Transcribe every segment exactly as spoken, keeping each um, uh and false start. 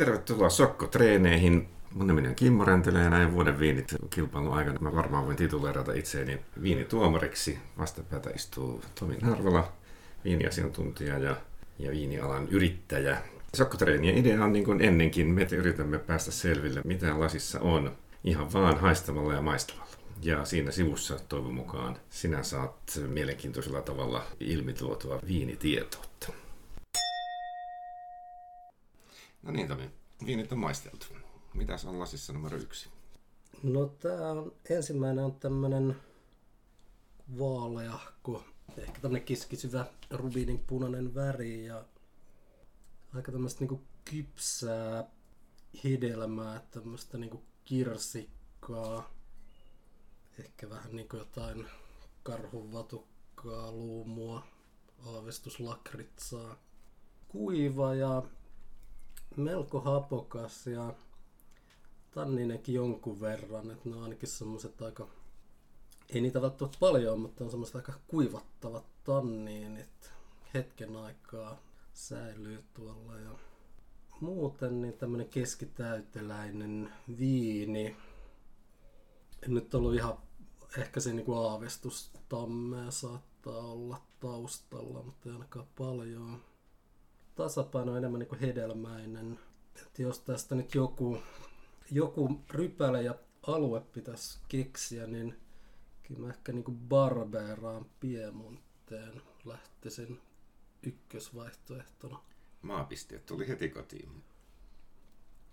Tervetuloa Sokkotreeneihin. Mun nimeni on Kimmo Räntele ja näin vuoden viinit kilpailun aikana mä varmaan voin tituleerata itseäni viinituomariksi. Vastapäätä istuu Tomi Harvala, viiniasiantuntija ja, ja viinialan yrittäjä. Sokkotreenien idea on niin kuin ennenkin, me yritämme päästä selville mitä lasissa on ihan vaan haistamalla ja maistamalla. Ja siinä sivussa toivon mukaan sinä saat mielenkiintoisella tavalla ilmituotua viinitietoutta. No niin Tomi, viinit on maisteltu. Mitäs on lasissa numero yksi? No tää on, ensimmäinen on tämmönen vaaleahko, ehkä tämmönen kiskisivä rubiinin punainen väri ja aika tämmöstä niinku kypsää hedelmää, tämmöstä niinku kirsikkaa, ehkä vähän niinku jotain karhunvatukkaa, luumua, aavistuslakritsaa. Kuiva ja melko hapokas ja tanninenkin jonkun verran, että ne on ainakin semmoset aika, ei niitä välttämättä paljon, mutta on semmoset aika kuivattavat tanniinit, hetken aikaa säilyy tuolla ja muuten niin tämmönen keskitäyteläinen viini. En nyt ollut ihan, ehkä se niinku aavistustammea saattaa olla taustalla, mutta ei ainakaan paljon. Tasapaino on enemmän niinku hedelmäinen, että jos tästä nyt joku joku rypäle ja alue pitäisi keksiä, niin kyllä mä ehkä niinku Barberaan Piemonteen lähtisin ykkösvaihtoehtona. Maapisteet tuli heti kotiin.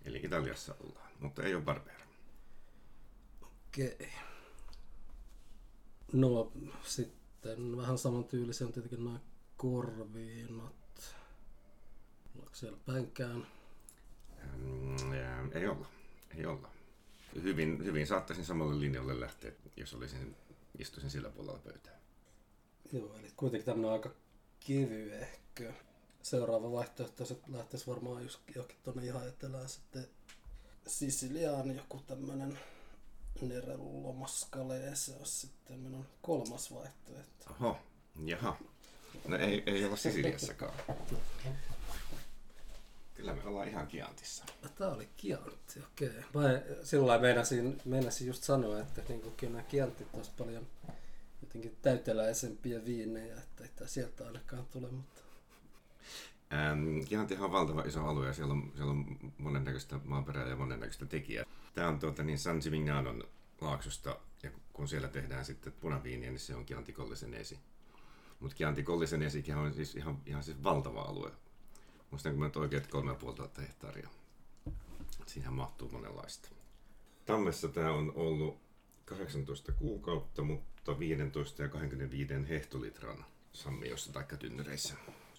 Eli Italiassa ollaan, mutta ei ole Barbera. Okei. No sitten vähän samantyylisiä on tietenkin nämä Corvinat. Ollaanko siellä päinkään? Mm, ei olla. Ei olla. Hyvin, hyvin saattaisin samalle linjalle lähteä, jos olisin, istuisin sillä puolella pöytää. Joo, eli kuitenkin tämmöinen aika kevyehkö. Seuraava vaihtoehto lähtisi varmaan johonkin tuonne ihan etelään sitten Sisiliaan, joku tämmöinen Nerello Mascalese olisi sitten minun kolmas vaihtoehto. Oho, jaha. No ei, ei olla Sisiliassakaan. Kyllä me ollaan ihan Chiantissa. Tää oli Chianti, okei. Okay. Sillä lailla meinasin, meinasin just sanoa, että niin kyllä nämä Chiantit olisi paljon jotenkin täyteläisempiä viinejä, että ei tää sieltä ainakaan tule, mutta... Ähm, Chiantihan on valtava iso alue ja siellä on, siellä on monennäköistä maaperää ja monennäköistä tekijää. Tää on tuota niin San Zivignanon laaksosta ja kun siellä tehdään sitten punaviiniä, niin se on Chianti Collisenesi. Mut Chianti Collisenesi on siis ihan, ihan siis valtava alue. Muistanko mä nyt oikein, että kolme ja puoli tuhatta hehtaaria. Siihen mahtuu monenlaista. Tammessa tää on ollut kahdeksantoista kuukautta, mutta viisitoista ja kaksikymmentäviisi hehtolitran sammiossa taikka tynnyreissä.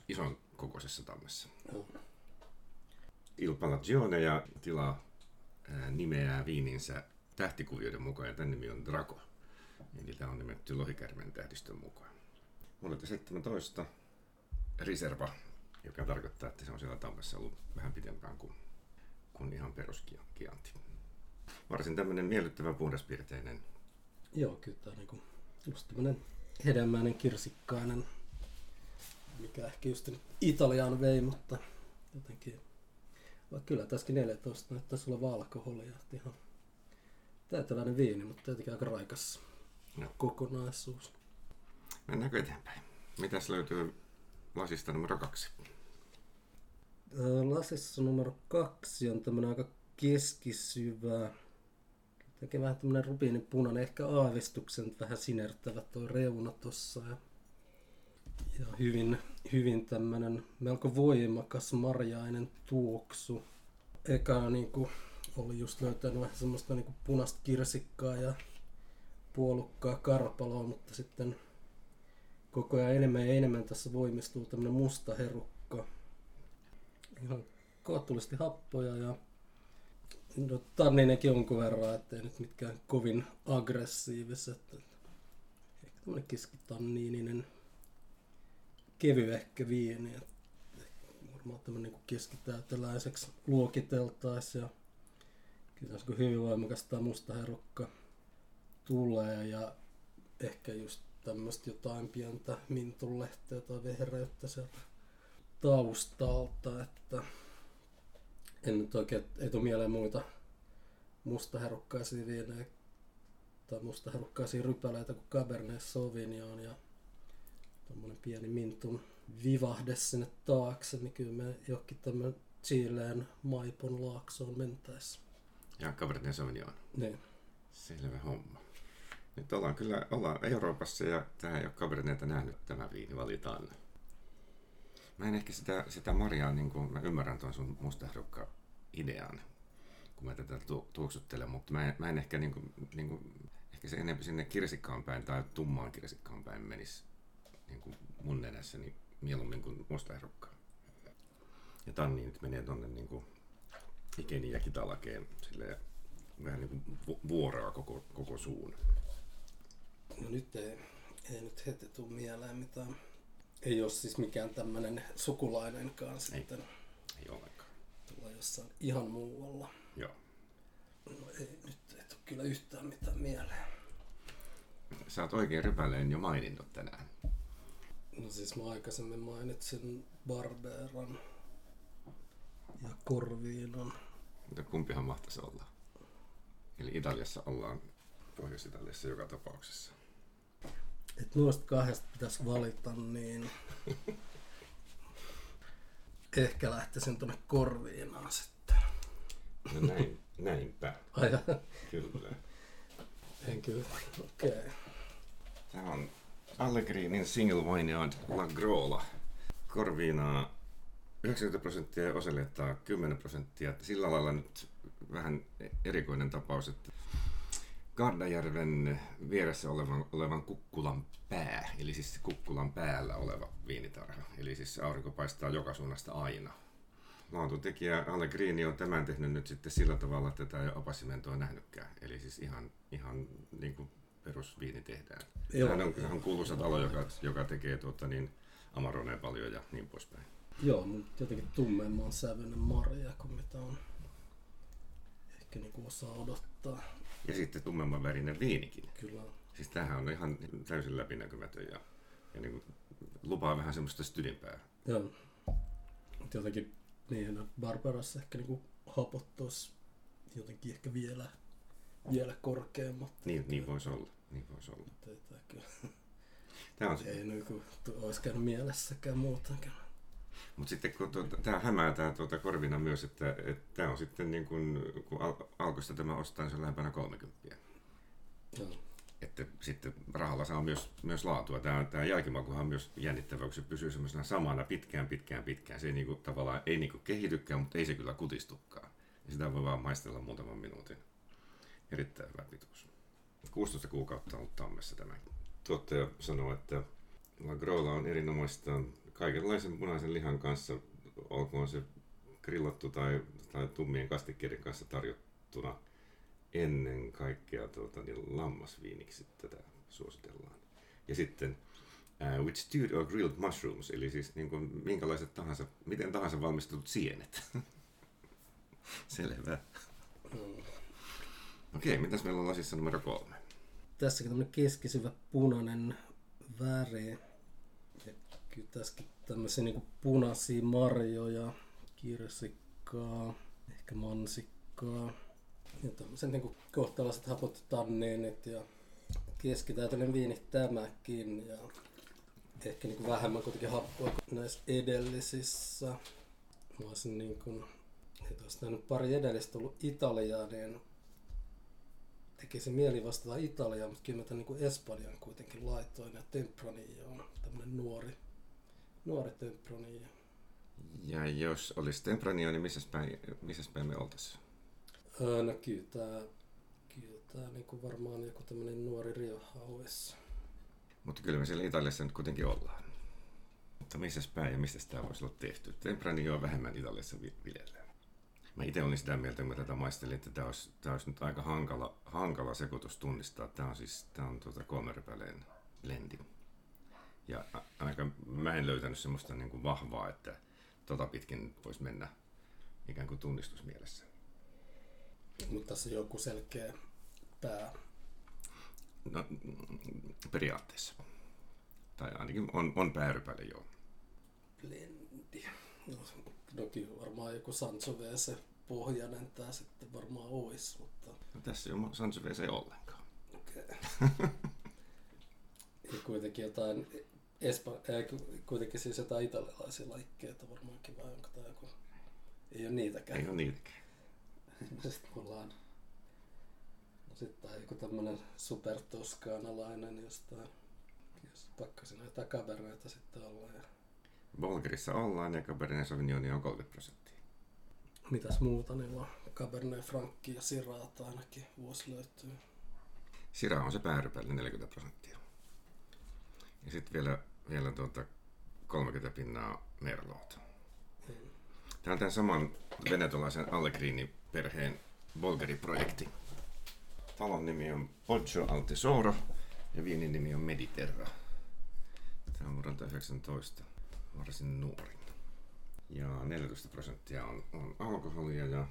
Ison kokoisessa tammessa. Il Palagione ja tilaa nimeää viininsä tähtikuvioiden mukaan ja tämän nimi on Draco. Eli tää on nimetty lohikärmen tähdistön mukaan. Vuodelta seitsemäntoista Riserva, joka tarkoittaa, että se on siellä tammessa ollut vähän pitempään kuin, kuin ihan peruskianti. Varsin tämmöinen miellyttävä puhdaspiirteinen. Joo, kyllä tämä on niinku just tämmöinen hedelmäinen, kirsikkainen, mikä ehkä just Italiaan vei, mutta jotenkin... Vai kyllä tässäkin neljätoista näyttäisi olla alkoholia, että ihan täyteläinen viini, mutta tietenkin aika raikas no. kokonaisuus. Mennäänkö eteenpäin? Mitäs löytyy lasista numero kaksi? Lasissa numero kaksi on tämmönen aika keskisyvä, jotenkin vähän tämmönen rubiinipunainen, ehkä aavistuksen vähän sinertävä tuo reuna tossa. Ja, ja hyvin, hyvin tämmönen melko voimakas marjainen tuoksu. Eka niinku oli just löytänyt vähän semmoista niinku punaista kirsikkaa ja puolukkaa karpaloa, mutta sitten koko ajan enemmän ja enemmän tässä voimistuu tämmönen musta herukka. Ihan kohtuullisesti happoja ja no, tanninenkin jonkun verran, ettei nyt mitkään kovin aggressiiviset. Ehkä tämmönen keskitanniininen kevyehkä viini. Varmaan tämmönen niinku keskitäyteläiseksi luokiteltaisiin ja kyllä tässä kun hyvin voimakas tää musta herukka tulee ja ehkä just tämmöistä jotain pientä mintunlehteä tai vehreyttä sieltä taustalta, että en nyt oikein, ei tule mieleen muita mustaherukkaisia viinejä tai mustaherukkaisia rypäleitä kuin Cabernet Sauvignon ja tommonen pieni mintun vivahde sinne taakse, niin kyllä me johonkin tämmönen Chileen Maipon laaksoon mentäessä. Ja Cabernet Sauvignon. Niin. Selvä homma. Nyt ollaan kyllä ollaan Euroopassa ja tähän ei ole Cabernetta nähnyt, tämä viini valitaan. Mä en ehkä sitä, sitä marjaa, niin kuin mä ymmärrän tuon sun mustaherukka idean, kun mä tätä tu, tuoksuttelen, mutta mä en, mä en ehkä, niin kuin, niin kuin, ehkä se enemmän sinne kirsikkaan päin tai tummaan kirsikkaan päin menisi niin kuin mun nenässäni mieluummin kuin mustaherukkaan. Ja tanniinit menee tuonne niin hikeniin ja kitalakeen, silleen, vähän niin kuin vuoraa koko, koko suun. No nyt ei, ei nyt heti tule mieleen mitään. Ei ole siis mikään tämmöinen sukulainenkaan ei, sitten. Ei ollenkaan. Tulee jossain ihan muualla. Joo. No ei, nyt ei tule kyllä yhtään mitään mieleen. Sä oot oikein rypäleen jo maininnut tänään. No siis mä aikaisemmin mainitsin Barberan ja Corvinan. Mutta kumpihan mahtaisi olla? Eli Italiassa ollaan, Pohjois-Italiassa joka tapauksessa. Et noista kahdesta pitäisi valita, niin ehkä lähtisin tuonne Corvinaan sitten. No näin, näinpä. Aja. Kyllä. En kyllä, okei. Okay. Tämä on Allegrinin Single Vineyard La Grola. Corvinaa yhdeksänkymmentä prosenttia oselettaa kymmenen prosenttia. Sillä lailla nyt vähän erikoinen tapaus, että Gardajärven vieressä olevan, olevan kukkulan pää, eli siis kukkulan päällä oleva viinitarha. Eli siis aurinko paistaa joka suunnasta aina. Laatutekijä Allegrini on tämän tehnyt nyt sitten sillä tavalla, että tätä ei ole apasimentoa nähnytkään. Eli siis ihan, ihan niin kuin perusviini tehdään. Hän on, on kuuluisa talo, joka, joka tekee tuota niin Amaroneen paljon ja niin poispäin. Joo, mutta jotenkin tummemman sävyinen marja kuin mitä on ehkä niin kuin osaa odottaa. Ja sitten tummemman värinen viinikin. Kyllä. Siis tämähän on ihan täysin läpinäkymätön ja, ja niin kuin lupaa vähän semmoista stydimpää. Joo. Mutta jotenkin niin Barbarassa ehkä niin kuin hapottuisi jotenkin ehkä vielä, vielä korkeammat. Niin, niin voisi olla. Niin voisi olla. Tämä kyllä. Tämä on se. Ei niin kuin olisi käynyt mielessäkään muutenkin. Mutta sitten kun tuota, tämä hämää tuota Corvina myös, että tämä on sitten niin kun, kun al- alkoista tämä ostaa, niin se on lähempänä kolmekymppiä. Mm. Että sitten rahalla saa myös, myös laatua. Tämä jälkimakuhan on myös jännittävä, kun se pysyy semmoisena samana pitkään, pitkään, pitkään. Se ei niinku, tavallaan ei niinku kehitykään, mutta ei se kyllä kutistukaan. Ja sitä voi vaan maistella muutaman minuutin. Erittäin hyvä pituus. kuusitoista kuukautta on ollut tammessa tämä. Tuottaja sanoo, että La Grola on erinomaista kaikenlaisen punaisen lihan kanssa, olkoon se grillattu tai, tai tummien kastikkeiden kanssa tarjottuna, ennen kaikkea tuota, niin lammasviiniksi tätä suositellaan. Ja sitten uh, with stewed or grilled mushrooms, eli siis niin kuin minkälaiset tahansa, miten tahansa valmistetut sienet. Selvä. Okei, okay, mitäs meillä on lasissa numero kolme? Tässäkin tämmöinen keskisyvä punainen väri. Kyllä tässäkin tämmöisiä niin kuin punaisia marjoja, kirsikkaa, ehkä mansikkaa ja tämmöiset niin kuin kohtalaiset hapot tanniinit ja keskitäytöinen viini tämäkin ja ehkä niin kuin vähemmän kuitenkin happoa kuin näissä edellisissä. Mä olisin niin kuin, että olisi nähnyt pari edellistä ollut Italiaa, niin tekisi mieli vastata Italiaan, mutta kyllä mä tämän niin kuin Espanjan kuitenkin laitoin ja Tempranillo on tämmöinen nuori. Nuori Tempranillo. Ja jos olisi Tempranillo, niin missäs päin, missäs päin me oltaisiin? Öö, no kyllä tämä, kyllä tämä niin kuin varmaan joku tämmöinen nuori Rioja olisi. Mutta kyllä me siellä Italiassa nyt kuitenkin ollaan. Mutta missäs päin ja mistäs tämä voisi olla tehty? Tempranillo on vähemmän Italiassa viljellään. Mä itse olin sitä mieltä, kun mä tätä maistelin, että tämä olisi, tämä olisi nyt aika hankala, hankala sekoitus tunnistaa. Tämä on siis tämä on tuota kolmerypäleen blendi. Ja aika, mä en löytänyt semmoista niin kuin vahvaa, että tota pitkin voisi mennä ikään kuin tunnistusmielessä. Mutta tässä on joku selkeä pää. No, periaatteessa. Tai ainakin on, on päärypäle, joo. Blendi. No, no kyllä varmaan joku Sangiovese pohjainen tää sitten varmaan olisi, mutta... No, tässä ei ole Sangiovese ollenkaan. Okei. Okay. Ja kuitenkin jotain, Espa- äh, kuitenkin siis jotain italialaisia laikkeita varmaankin vai onko tää joku... Ei ole niitäkään. Ei ole niitäkään. No sit mulla on... No sit tää joku tämmönen Super Tuscanalainen jostain... Jos pakkasin jotain kavereita sitten ollaan ja... Bulgarissa ollaan ja Cabernet Sauvignonia on kolmekymmentä prosenttia. Mitäs muuta niillä on? Cabernet Franc ja Syrahta ainakin vuosi löytyy. Syrah on se päärypälle neljäkymmentä prosenttia. Ja sitten vielä, vielä tuota kolmekymmentä pinnaa Merlot. Mm. Tämä on tämän saman venetolaisen Allegrini perheen Bulgari-projekti. Talon nimi on Poggio al Tesoro ja viinin nimi on Mediterra. Tämä on vuodelta yhdeksäntoista. Varsin nuorin. Ja neljätoista prosenttia on, on alkoholia ja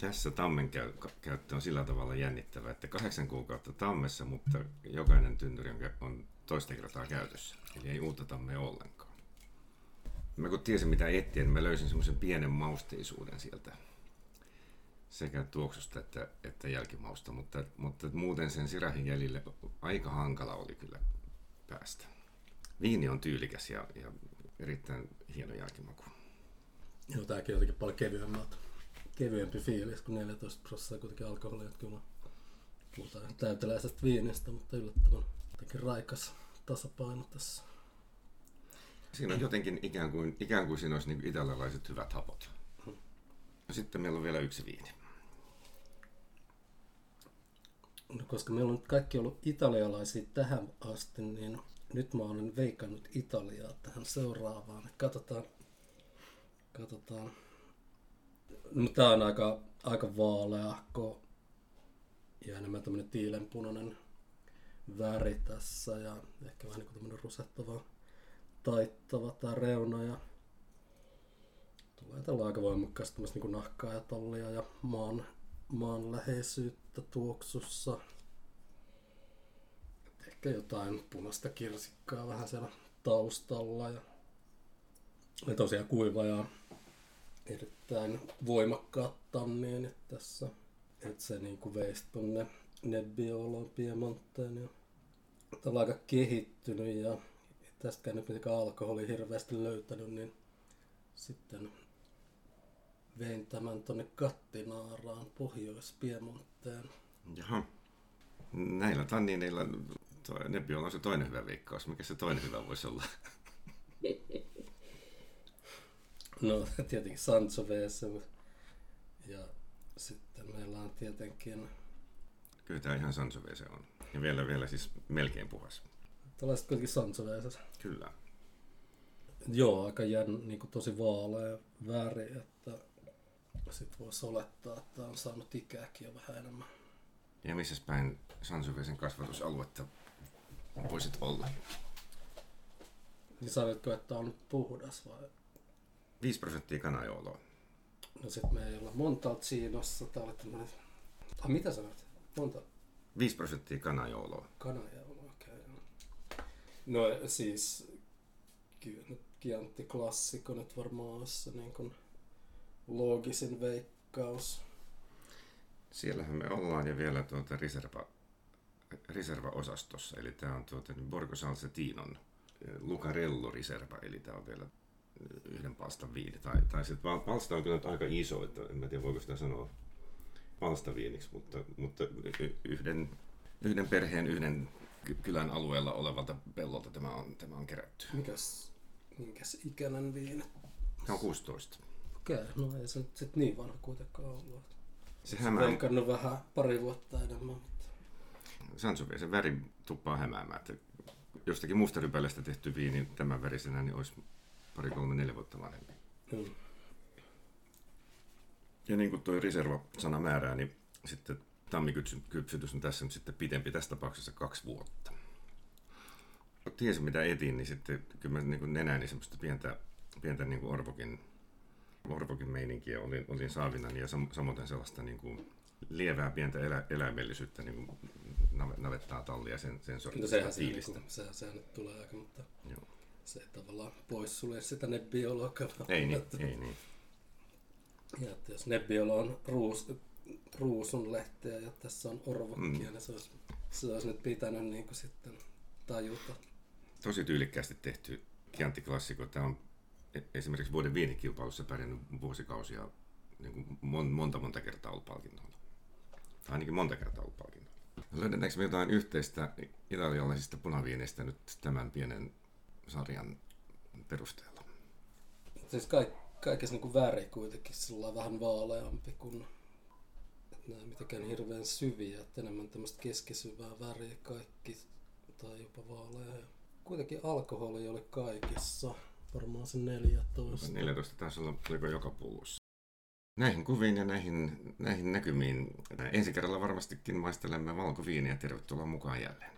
tässä tammen käy, käyttö on sillä tavalla jännittävä, että kahdeksan kuukautta tammessa, mutta jokainen tynnyri on, on toista kertaa käytössä. Eli ei uutta tammea ollenkaan. Mä kun tiesin mitä etsiä, niin mä löysin semmoisen pienen mausteisuuden sieltä sekä tuoksusta että, että jälkimausta, mutta, mutta muuten sen Syrahin jäljille aika hankala oli kyllä päästä. Viini on tyylikäs ja, ja erittäin hieno jälkimaku. Joo, tääkin on jotenkin paljon kevyemmältä. Kevyempi fiilis kuin neljätoista prosenttia kuitenkin alkoholia. Kyllä puhutaan täyteläisestä viinistä, mutta yllättävän jotenkin raikas tasapaino tässä. Siinä on jotenkin ikään kuin, ikään kuin siinä olisi niin italialaiset hyvät hapot. Sitten meillä on vielä yksi viini. No, koska meillä on nyt kaikki ollut italialaisia tähän asti, niin nyt mä olen veikannut Italiaa tähän seuraavaan. Katsotaan. Katsotaan. No, tää on aika, aika vaaleahko ja enemmän tämmönen tiilenpunainen väri tässä ja ehkä vähän niin kuin tämmönen rusettava, taittava tää reuna ja tulee tällä aika voimakkaasti tämmöistä niin nahkaa ja tallia ja maan, maanläheisyyttä tuoksussa. Ehkä jotain punaista kirsikkaa vähän siellä taustalla ja, ja tosiaan kuiva ja erittäin voimakkaat tanniinit tässä. Et se niinku veisi tonne Nebbioloon, Piemonteen ja tää on aika kehittynyt ja tästäkään nyt mitenkään alkoholi hirveästi löytänyt, niin sitten vein tämän tonne Cattinaaraan, Pohjois-Piemonteen. Jaha. Näillä tanniineilla Nebbiolo on se toinen hyvä veikkaus. Mikä se toinen hyvä voisi olla? No tietenkin Sangiovese ja sitten meillä on tietenkin... Kyllä tämä ihan Sangiovese on. Ja vielä, vielä siis melkein puhas. Tällaiset kuitenkin Sangiovese. Kyllä. Joo, aika jään, niin kuin tosi vaalea väri, että sit voisi olettaa, että on saanut ikääkin jo vähän enemmän. Ja missä päin Sangiovesen kasvatusaluetta voisit olla? Niin sanotko, että on nyt puhdas vai? viisi prosenttia Canaioloa. No sit me ei olla Montalcinossa. Tää oli tämmönen... Ah, mitä sanot? Monta? viisi prosenttia Canaioloa. Canaioloa, okei. Okay. No siis... Kyllä nyt Chianti Classico nyt varmaan olisi se niin kun loogisin veikkaus. Siellähän me ollaan ja vielä tuota reserva, reservaosastossa, eli tämä on tuota Borgo Salcetinon Lucarello Reserva, eli tämä on vielä yhden palstaviini. Tai, tai sitten palsta on kyllä aika iso, että en mä tiedä voiko sitä sanoa palstaviiniksi, mutta, mutta yhden, yhden perheen, yhden kylän alueella olevalta pellolta tämä on, tämä on kerätty. Mikäs, mikäs ikäinen viini? Tämä on kuusitoista. Okei, okay, no ei se nyt sit niin vanha kuitenkaan ollut. Se veikannut vähän pari vuotta enemmän. Sangiovesen väri tuppaa hämäämään. Että jostakin muusta rypälästä tehty viini tämän värisenä niin olisi pari, kolme, neljä vuotta vanhempi. Mm. Ja niin kuin tuo reserva-sana määrää, niin sitten tammikypsytys on tässä nyt sitten pidempi, tässä tapauksessa kaksi vuotta. Tiesin mitä etin, niin sitten kyllä mä niin nenäni niin semmoista pientä, pientä niin kuin orvokin Orvokin meininkiä olin, olin saavinani ja sam- samoin sellaista niin kuin lievää pientä elä- eläimellisyyttä niin kuin navettaa tallia sen, sen sortista tiilistä. No sehän se nyt tulee aika, mutta joo. Se ei tavallaan poissulje sitä Nebbioloa. Ei niin, ei niin. Ja että jos Nebbiolo on ruus, ruusunlehteä ja tässä on orvokkia, mm. niin se olisi, se olisi nyt pitänyt niin kuin sitten tajuta. Tosi tyylikkäästi tehty Chianti Classico. Tämä on esimerkiksi vuoden viinikilpailussa pärjännyt vuosikausia, niin kuin monta monta kertaa ollut palkinnoilla. Tai ainakin monta kertaa ollut palkinnoilla. Löydetäänkö me jotain yhteistä italialaisista punaviineistä nyt tämän pienen sarjan perusteella? Siis kaikki. Kaikessa niin kuin väri kuitenkin sillä vähän vaaleampi kuin että nämä mitenkään hirveän syviä, että enemmän tämmöistä keskisyvää väriä kaikki tai jopa vaaleja. Kuitenkin alkoholi oli kaikissa, varmaan se neljätoista. neljätoista taisi olla joka pullossa. Näihin kuviin ja näihin, näihin näkymiin ensi kerralla varmastikin maistelemme valkoviiniä. Tervetuloa mukaan jälleen.